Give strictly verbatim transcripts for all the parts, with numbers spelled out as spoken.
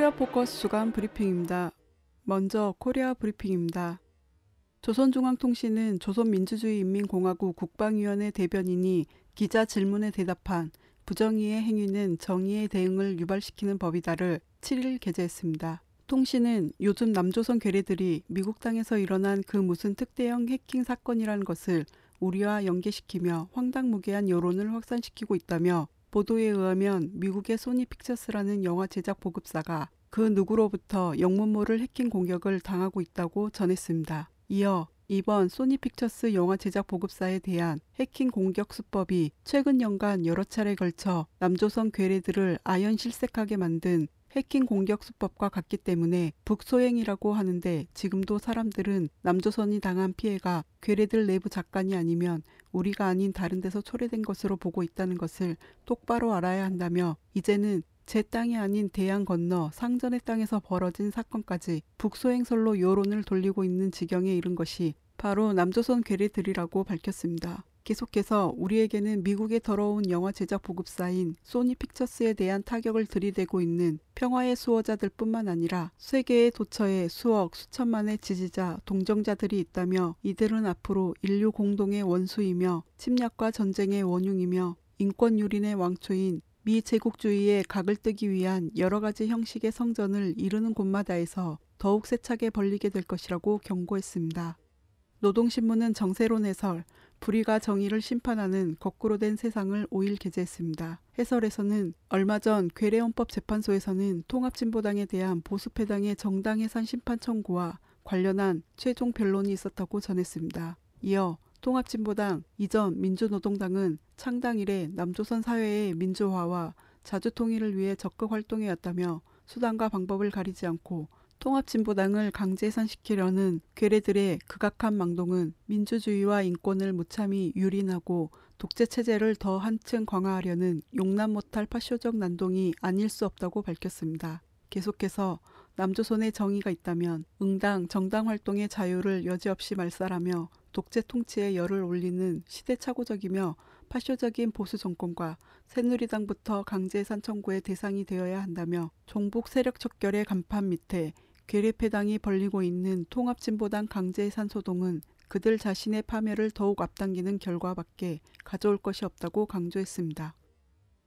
코리아포커스 주간 브리핑입니다. 먼저 코리아 브리핑입니다. 조선중앙통신은 조선민주주의인민공화국 국방위원회 대변인이 기자 질문에 대답한 부정의의 행위는 정의의 대응을 유발시키는 법이다를 칠일 게재했습니다. 통신은 요즘 남조선 괴뢰들이 미국 땅에서 일어난 그 무슨 특대형 해킹 사건이라는 것을 우리와 연계시키며 황당무계한 여론을 확산시키고 있다며, 보도에 의하면 미국의 소니 픽처스라는 영화 제작 보급사가 그 누구로부터 영문 모를 해킹 공격을 당하고 있다고 전했습니다. 이어 이번 소니 픽처스 영화 제작 보급사에 대한 해킹 공격 수법이 최근 연간 여러 차례 걸쳐 남조선 괴뢰들을 아연실색하게 만든 해킹 공격 수법과 같기 때문에 북소행이라고 하는데, 지금도 사람들은 남조선이 당한 피해가 괴뢰들 내부 작간이 아니면 우리가 아닌 다른 데서 초래된 것으로 보고 있다는 것을 똑바로 알아야 한다며, 이제는 제 땅이 아닌 대양 건너 상전의 땅에서 벌어진 사건까지 북소행설로 여론을 돌리고 있는 지경에 이른 것이 바로 남조선 괴뢰들이라고 밝혔습니다. 계속해서 우리에게는 미국의 더러운 영화 제작 보급사인 소니 픽처스에 대한 타격을 들이대고 있는 평화의 수호자들 뿐만 아니라 세계의 도처에 수억 수천만의 지지자, 동정자들이 있다며, 이들은 앞으로 인류 공동의 원수이며 침략과 전쟁의 원흉이며 인권 유린의 왕초인 미제국주의의 각을 뜨기 위한 여러 가지 형식의 성전을 이루는 곳마다에서 더욱 세차게 벌리게 될 것이라고 경고했습니다. 노동신문은 정세론 해설, 불의가 정의를 심판하는 거꾸로 된 세상을 오일 게재했습니다. 해설에서는 얼마 전 괴뢰헌법재판소에서는 통합진보당에 대한 보수패당의 정당해산 심판 청구와 관련한 최종 변론이 있었다고 전했습니다. 이어 통합진보당, 이전 민주노동당은 창당 이래 남조선 사회의 민주화와 자주통일을 위해 적극 활동해왔다며, 수단과 방법을 가리지 않고 통합진보당을 강제해산시키려는 괴뢰들의 극악한 망동은 민주주의와 인권을 무참히 유린하고 독재체제를 더 한층 강화하려는 용납 못할 파쇼적 난동이 아닐 수 없다고 밝혔습니다. 계속해서 남조선에 정의가 있다면 응당 정당활동의 자유를 여지없이 말살하며 독재 통치에 열을 올리는 시대착오적이며 파쇼적인 보수 정권과 새누리당부터 강제해산 청구의 대상이 되어야 한다며, 종북 세력 척결의 간판 밑에 괴뢰패당이 벌리고 있는 통합진보당 강제해산 소동은 그들 자신의 파멸을 더욱 앞당기는 결과밖에 가져올 것이 없다고 강조했습니다.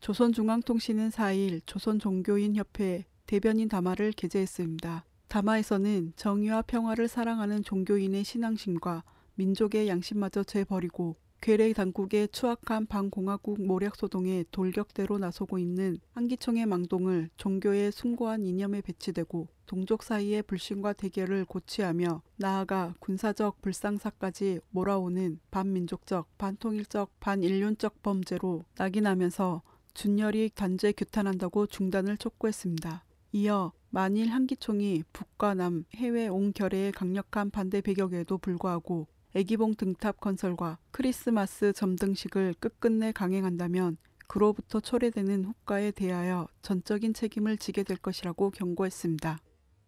조선중앙통신은 사일 조선종교인협회 대변인 담화를 게재했습니다. 담화에서는 정의와 평화를 사랑하는 종교인의 신앙심과 민족의 양심마저 죄버리고 괴뢰 당국의 추악한 반공화국 모략소동에 돌격대로 나서고 있는 한기총의 망동을 종교의 숭고한 이념에 배치되고 동족 사이의 불신과 대결을 고취하며 나아가 군사적 불상사까지 몰아오는 반민족적, 반통일적, 반인륜적 범죄로 낙인하면서 준열이 단죄 규탄한다고 중단을 촉구했습니다. 이어 만일 한기총이 북과 남, 해외 온 결의의 강력한 반대 배경에도 불구하고 애기봉 등탑 건설과 크리스마스 점등식을 끝끝내 강행한다면 그로부터 초래되는 후과에 대하여 전적인 책임을 지게 될 것이라고 경고했습니다.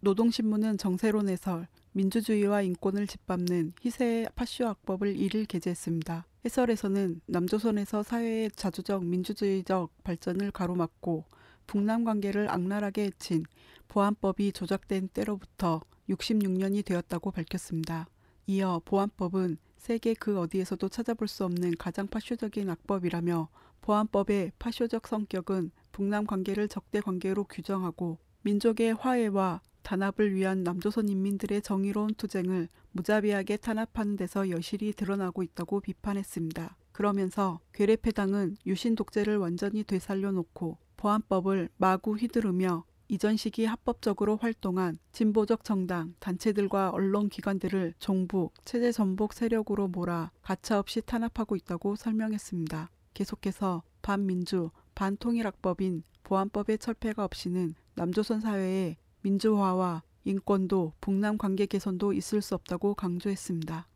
노동신문은 정세론 해설, 민주주의와 인권을 짓밟는 희세의 파쇼 악법을 일일 게재했습니다. 해설에서는 남조선에서 사회의 자주적 민주주의적 발전을 가로막고 북남 관계를 악랄하게 해친 보안법이 조작된 때로부터 육십육 년이 되었다고 밝혔습니다. 이어 보안법은 세계 그 어디에서도 찾아볼 수 없는 가장 파쇼적인 악법이라며, 보안법의 파쇼적 성격은 북남 관계를 적대 관계로 규정하고 민족의 화해와 단합을 위한 남조선 인민들의 정의로운 투쟁을 무자비하게 탄압하는 데서 여실히 드러나고 있다고 비판했습니다. 그러면서 괴뢰패당은 유신 독재를 완전히 되살려놓고 보안법을 마구 휘두르며 이전 시기 합법적으로 활동한 진보적 정당, 단체들과 언론기관들을 종북, 체제 전복 세력으로 몰아 가차없이 탄압하고 있다고 설명했습니다. 계속해서 반민주, 반통일악법인 보안법의 철폐가 없이는 남조선 사회에 민주화와 인권도 북남 관계 개선도 있을 수 없다고 강조했습니다.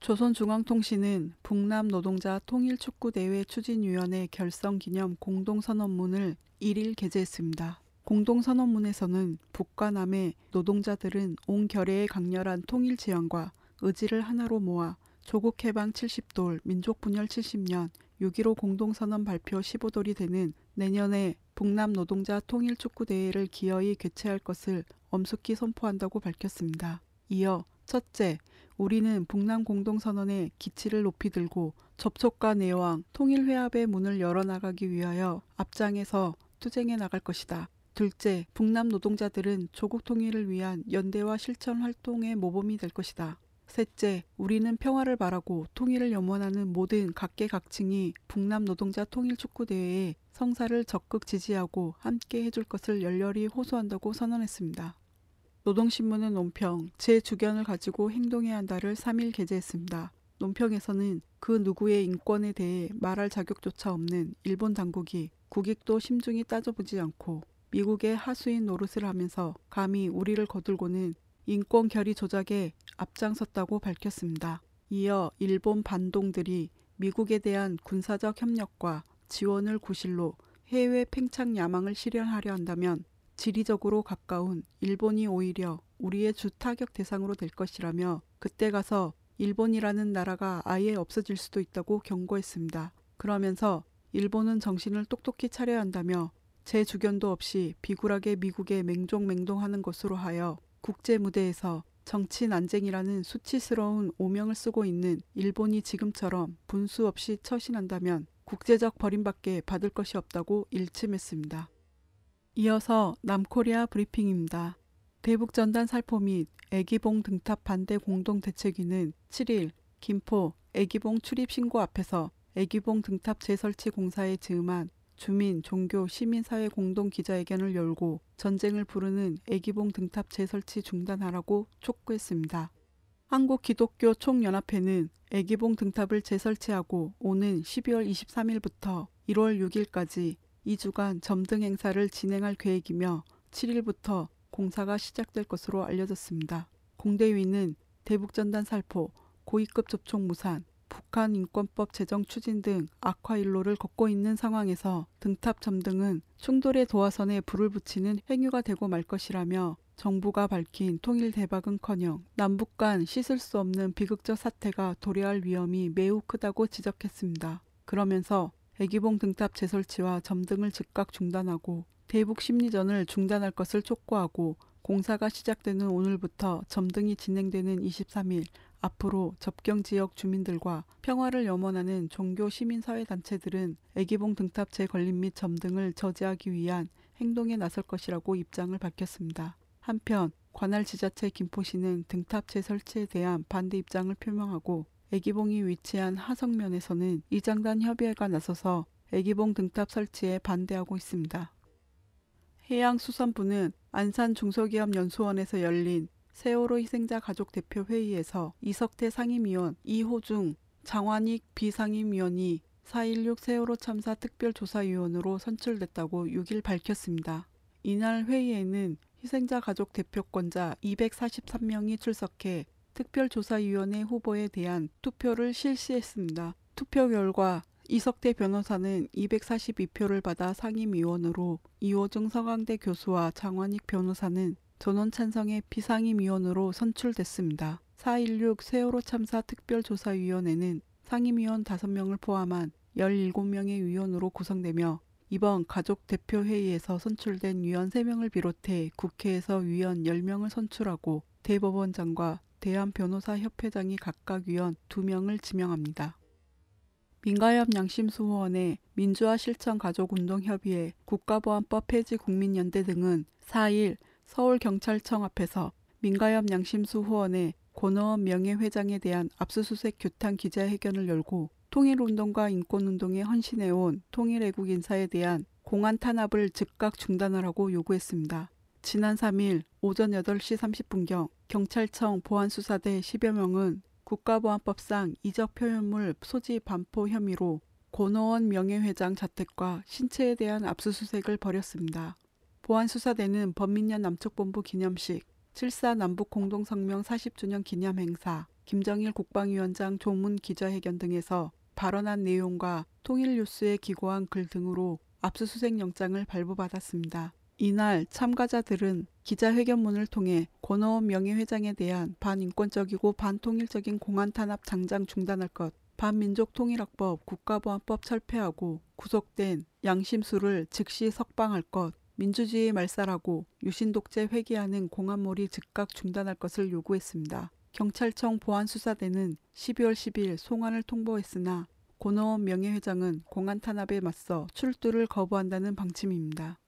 조선중앙통신은 북남 노동자 통일축구대회 추진위원회 결성기념 공동선언문을 일일 게재했습니다. 공동선언문에서는 북과 남의 노동자들은 온 결의의 강렬한 통일 지향과 의지를 하나로 모아 조국 해방 칠십 돌, 민족 분열 칠십 년, 육 일오 공동선언 발표 십오 돌이 되는 내년에 북남 노동자 통일축구대회를 기어이 개최할 것을 엄숙히 선포한다고 밝혔습니다. 이어 첫째, 우리는 북남 공동선언의 기치를 높이 들고 접촉과 내왕, 통일회합의 문을 열어나가기 위하여 앞장에서 투쟁해 나갈 것이다. 둘째, 북남 노동자들은 조국 통일을 위한 연대와 실천 활동의 모범이 될 것이다. 셋째, 우리는 평화를 바라고 통일을 염원하는 모든 각계각층이 북남 노동자 통일축구대회에 성사를 적극 지지하고 함께 해줄 것을 열렬히 호소한다고 선언했습니다. 노동신문은 논평, 제 주견을 가지고 행동해야 한다를 삼 일 게재했습니다. 논평에서는 그 누구의 인권에 대해 말할 자격조차 없는 일본 당국이 국익도 심중히 따져보지 않고 미국의 하수인 노릇을 하면서 감히 우리를 거들고는 인권 결의 조작에 앞장섰다고 밝혔습니다. 이어 일본 반동들이 미국에 대한 군사적 협력과 지원을 구실로 해외 팽창 야망을 실현하려 한다면 지리적으로 가까운 일본이 오히려 우리의 주 타격 대상으로 될 것이라며 그때 가서 일본이라는 나라가 아예 없어질 수도 있다고 경고했습니다. 그러면서 일본은 정신을 똑똑히 차려야 한다며 제 주견도 없이 비굴하게 미국에 맹종맹동하는 것으로 하여 국제 무대에서 정치 난쟁이라는 수치스러운 오명을 쓰고 있는 일본이 지금처럼 분수 없이 처신한다면 국제적 버림밖에 받을 것이 없다고 일침했습니다. 이어서 남코리아 브리핑입니다. 대북전단 살포 및 애기봉 등탑 반대 공동대책위는 칠 일 김포 애기봉 출입신고 앞에서 애기봉 등탑 재설치 공사에 즈음한 주민, 종교, 시민사회 공동기자회견을 열고 전쟁을 부르는 애기봉 등탑 재설치 중단하라고 촉구했습니다. 한국기독교 총연합회는 애기봉 등탑을 재설치하고 오는 십이월 이십삼일부터 일월 육일까지 이 주간 점등 행사를 진행할 계획이며 칠 일부터 공사가 시작될 것으로 알려졌습니다. 공대위는 대북전단 살포, 고위급 접촉 무산, 북한 인권법 제정 추진 등 악화 일로를 걷고 있는 상황에서 등탑 점등은 충돌의 도화선에 불을 붙이는 행위가 되고 말 것이라며 정부가 밝힌 통일 대박은커녕 남북 간 씻을 수 없는 비극적 사태가 도래할 위험이 매우 크다고 지적했습니다. 그러면서 애기봉 등탑 재설치와 점등을 즉각 중단하고 대북 심리전을 중단할 것을 촉구하고 공사가 시작되는 오늘부터 점등이 진행되는 이십삼일 앞으로 접경지역 주민들과 평화를 염원하는 종교 시민사회단체들은 애기봉 등탑 재건립 및 점등을 저지하기 위한 행동에 나설 것이라고 입장을 밝혔습니다. 한편 관할 지자체 김포시는 등탑 재설치에 대한 반대 입장을 표명하고 애기봉이 위치한 하성면에서는 이장단 협의회가 나서서 애기봉 등탑 설치에 반대하고 있습니다. 해양수산부는 안산중소기업연수원에서 열린 세월호 희생자 가족대표 회의에서 이석태 상임위원, 이호중, 장환익 비상임위원이 사 일육 세월호 참사 특별조사위원으로 선출됐다고 육 일 밝혔습니다. 이날 회의에는 희생자 가족 대표권자 이백사십삼 명이 출석해 특별조사위원회 후보에 대한 투표를 실시했습니다. 투표 결과 이석태 변호사는 이백사십이 표를 받아 상임위원으로 이호중 서강대 교수와 장환익 변호사는 전원 찬성의 비상임위원으로 선출됐습니다. 사 일육 세월호 참사 특별조사위원회는 상임위원 다섯 명을 포함한 열일곱 명의 위원으로 구성되며 이번 가족대표회의에서 선출된 위원 세 명을 비롯해 국회에서 위원 열 명을 선출하고 대법원장과 대한변호사협회장이 각각 위원 두 명을 지명합니다. 민가협 양심수호원회, 민주화실천가족운동협의회, 국가보안법 폐지 국민연대 등은 사 일 서울경찰청 앞에서 민가협 양심수호원회 권오원 명예회장에 대한 압수수색 규탄 기자회견을 열고 통일운동과 인권운동에 헌신해온 통일애국 인사에 대한 공안 탄압을 즉각 중단하라고 요구했습니다. 지난 삼 일 오전 여덟 시 삼십 분경 경찰청 보안수사대 십여 명은 국가보안법상 이적 표현물 소지 반포 혐의로 권오원 명예회장 자택과 신체에 대한 압수수색을 벌였습니다. 보안수사대는 범민년 남측본부 기념식, 칠사 남북공동성명 사십 주년 기념행사, 김정일 국방위원장 조문 기자회견 등에서 발언한 내용과 통일뉴스에 기고한 글 등으로 압수수색 영장을 발부받았습니다. 이날 참가자들은 기자회견문을 통해 권오원 명예회장에 대한 반인권적이고 반통일적인 공안 탄압 당장 중단할 것, 반민족통일학법 국가보안법 철폐하고 구속된 양심수를 즉시 석방할 것, 민주주의 말살하고 유신독재 회귀하는 공안몰이 즉각 중단할 것을 요구했습니다. 경찰청 보안수사대는 십이월 십일 송환을 통보했으나 고노원 명예회장은 공안 탄압에 맞서 출두를 거부한다는 방침입니다.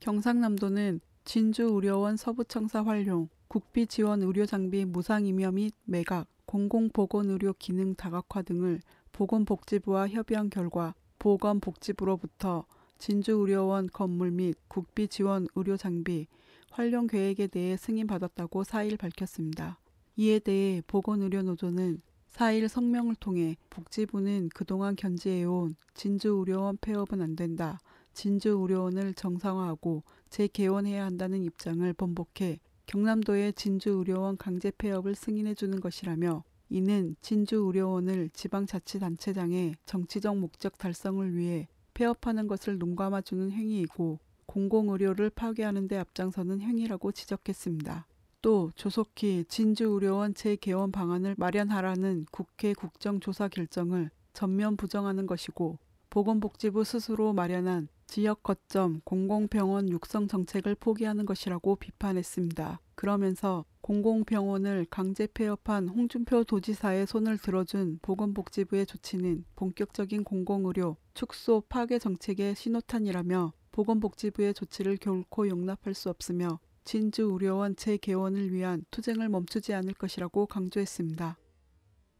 경상남도는 진주의료원 서부청사 활용, 국비지원 의료장비 무상임여 및 매각, 공공보건의료기능 다각화 등을 보건복지부와 협의한 결과 보건복지부로부터 진주의료원 건물 및 국비지원 의료장비 활용 계획에 대해 승인받았다고 사일 밝혔습니다. 이에 대해 보건의료노조는 사일 성명을 통해 복지부는 그동안 견지해온 진주의료원 폐업은 안된다, 진주의료원을 정상화하고 재개원해야 한다는 입장을 번복해 경남도의 진주의료원 강제 폐업을 승인해주는 것이라며, 이는 진주의료원을 지방자치단체장의 정치적 목적 달성을 위해 폐업하는 것을 눈감아주는 행위이고 공공의료를 파괴하는 데 앞장서는 행위라고 지적했습니다. 또 조속히 진주의료원 재개원 방안을 마련하라는 국회 국정조사 결정을 전면 부정하는 것이고, 보건복지부 스스로 마련한 지역 거점 공공병원 육성 정책을 포기하는 것이라고 비판했습니다. 그러면서 공공병원을 강제 폐업한 홍준표 도지사의 손을 들어준 보건복지부의 조치는 본격적인 공공의료 축소 파괴 정책의 신호탄이라며 보건복지부의 조치를 결코 용납할 수 없으며 진주의료원 재개원을 위한 투쟁을 멈추지 않을 것이라고 강조했습니다.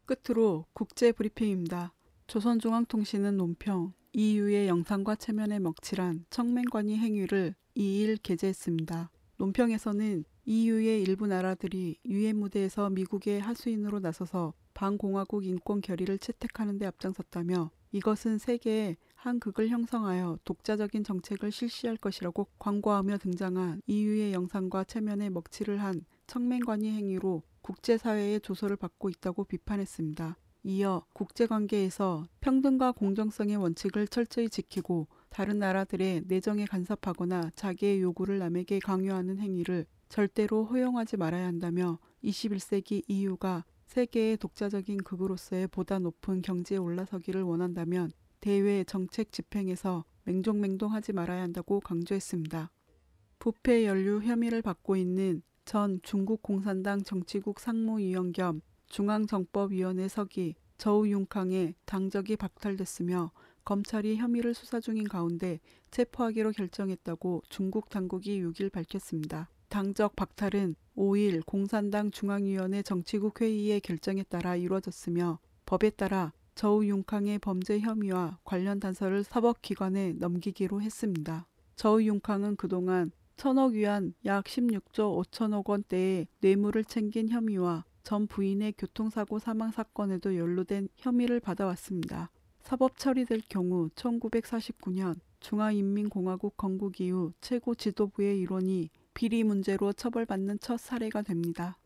끝으로 국제브리핑입니다. 조선중앙통신은 논평, 이유의 영상과 체면에 먹칠한 청맹관이 행위를 이일 게재했습니다. 논평에서는 이유의 일부 나라들이 유엔 무대에서 미국의 하수인으로 나서서 반공화국 인권 결의를 채택하는 데 앞장섰다며, 이것은 세계에 한국을 형성하여 독자적인 정책을 실시할 것이라고 광고하며 등장한 이유의 영상과 체면에 먹칠을 한 청맹관이 행위로 국제사회의 조소를 받고 있다고 비판했습니다. 이어 국제관계에서 평등과 공정성의 원칙을 철저히 지키고 다른 나라들의 내정에 간섭하거나 자기의 요구를 남에게 강요하는 행위를 절대로 허용하지 말아야 한다며, 이십일 세기 이유가 세계의 독자적인 극으로서의 보다 높은 경지에 올라서기를 원한다면 대외 정책 집행에서 맹종맹동하지 말아야 한다고 강조했습니다. 부패 연루 혐의를 받고 있는 전 중국 공산당 정치국 상무위원 겸 중앙정법위원회 서기 저우 융캉의 당적이 박탈됐으며 검찰이 혐의를 수사 중인 가운데 체포하기로 결정했다고 중국 당국이 육일 밝혔습니다. 당적 박탈은 오일 공산당 중앙위원회 정치국 회의의 결정에 따라 이루어졌으며, 법에 따라 저우 융캉의 범죄 혐의와 관련 단서를 사법기관에 넘기기로 했습니다. 저우 융캉은 그동안 천억 위안 약 십육조 오천억 원대의 뇌물을 챙긴 혐의와 전 부인의 교통사고 사망 사건에도 연루된 혐의를 받아왔습니다. 사법 처리될 경우 천구백사십구년 중화인민공화국 건국 이후 최고 지도부의 일원이 비리 문제로 처벌받는 첫 사례가 됩니다.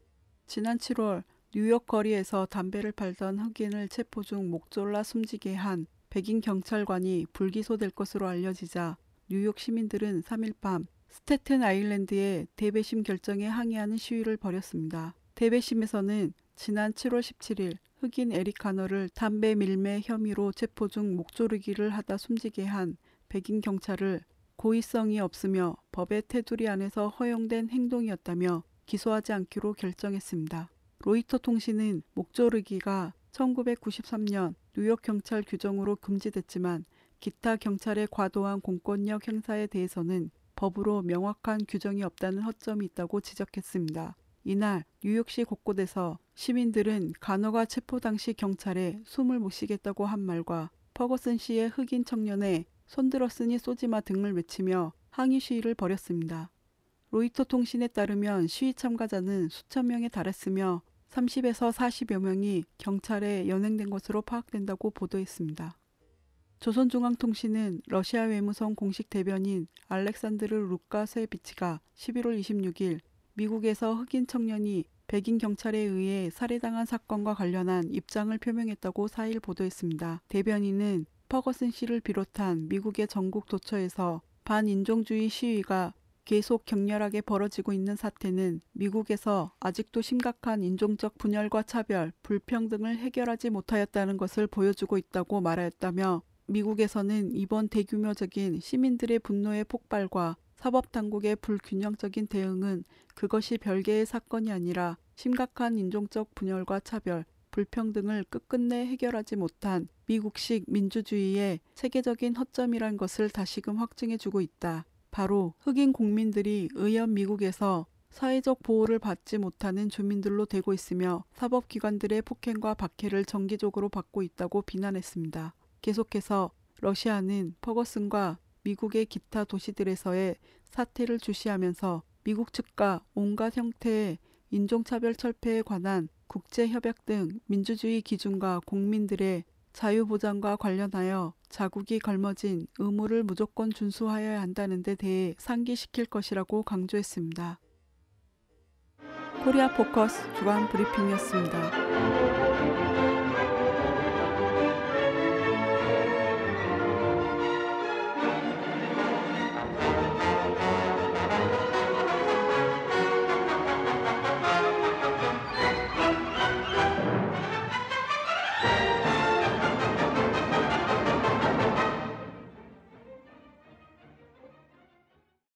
지난 칠월 뉴욕 거리에서 담배를 팔던 흑인을 체포 중 목 졸라 숨지게 한 백인 경찰관이 불기소될 것으로 알려지자 뉴욕 시민들은 삼일 밤 스태튼 아일랜드의 대배심 결정에 항의하는 시위를 벌였습니다. 대배심에서는 지난 칠월 십칠일 흑인 에릭 가너를 담배 밀매 혐의로 체포 중 목조르기를 하다 숨지게 한 백인 경찰을 고의성이 없으며 법의 테두리 안에서 허용된 행동이었다며 기소하지 않기로 결정했습니다. 로이터 통신은 목조르기가 천구백구십삼년 뉴욕 경찰 규정으로 금지됐지만 기타 경찰의 과도한 공권력 행사에 대해서는 법으로 명확한 규정이 없다는 허점이 있다고 지적했습니다. 이날 뉴욕시 곳곳에서 시민들은 가너가 체포 당시 경찰에 숨을 못 쉬겠다고 한 말과 퍼거슨 시의 흑인 청년의 손들었으니 쏘지마 등을 외치며 항의 시위를 벌였습니다. 로이터 통신에 따르면 시위 참가자는 수천 명에 달했으며 삼십에서 사십여 명이 경찰에 연행된 것으로 파악된다고 보도했습니다. 조선중앙통신은 러시아 외무성 공식 대변인 알렉산드르 루카셰비치가 십일월 이십육일 미국에서 흑인 청년이 백인 경찰에 의해 살해당한 사건과 관련한 입장을 표명했다고 사일 보도했습니다. 대변인은 퍼거슨 씨를 비롯한 미국의 전국 도처에서 반인종주의 시위가 계속 격렬하게 벌어지고 있는 사태는 미국에서 아직도 심각한 인종적 분열과 차별, 불평등을 해결하지 못하였다는 것을 보여주고 있다고 말하였다며, 미국에서는 이번 대규모적인 시민들의 분노의 폭발과 사법당국의 불균형적인 대응은 그것이 별개의 사건이 아니라 심각한 인종적 분열과 차별, 불평등을 끝끝내 해결하지 못한 미국식 민주주의의 세계적인 허점이란 것을 다시금 확증해주고 있다. 바로 흑인 국민들이 의연 미국에서 사회적 보호를 받지 못하는 주민들로 되고 있으며 사법기관들의 폭행과 박해를 정기적으로 받고 있다고 비난했습니다. 계속해서 러시아는 퍼거슨과 미국의 기타 도시들에서의 사태를 주시하면서 미국 측과 온갖 형태의 인종차별 철폐에 관한 국제협약 등 민주주의 기준과 국민들의 자유보장과 관련하여 자국이 걸머진 의무를 무조건 준수하여야 한다는 데 대해 상기시킬 것이라고 강조했습니다. 코리아포커스 주간 브리핑이었습니다.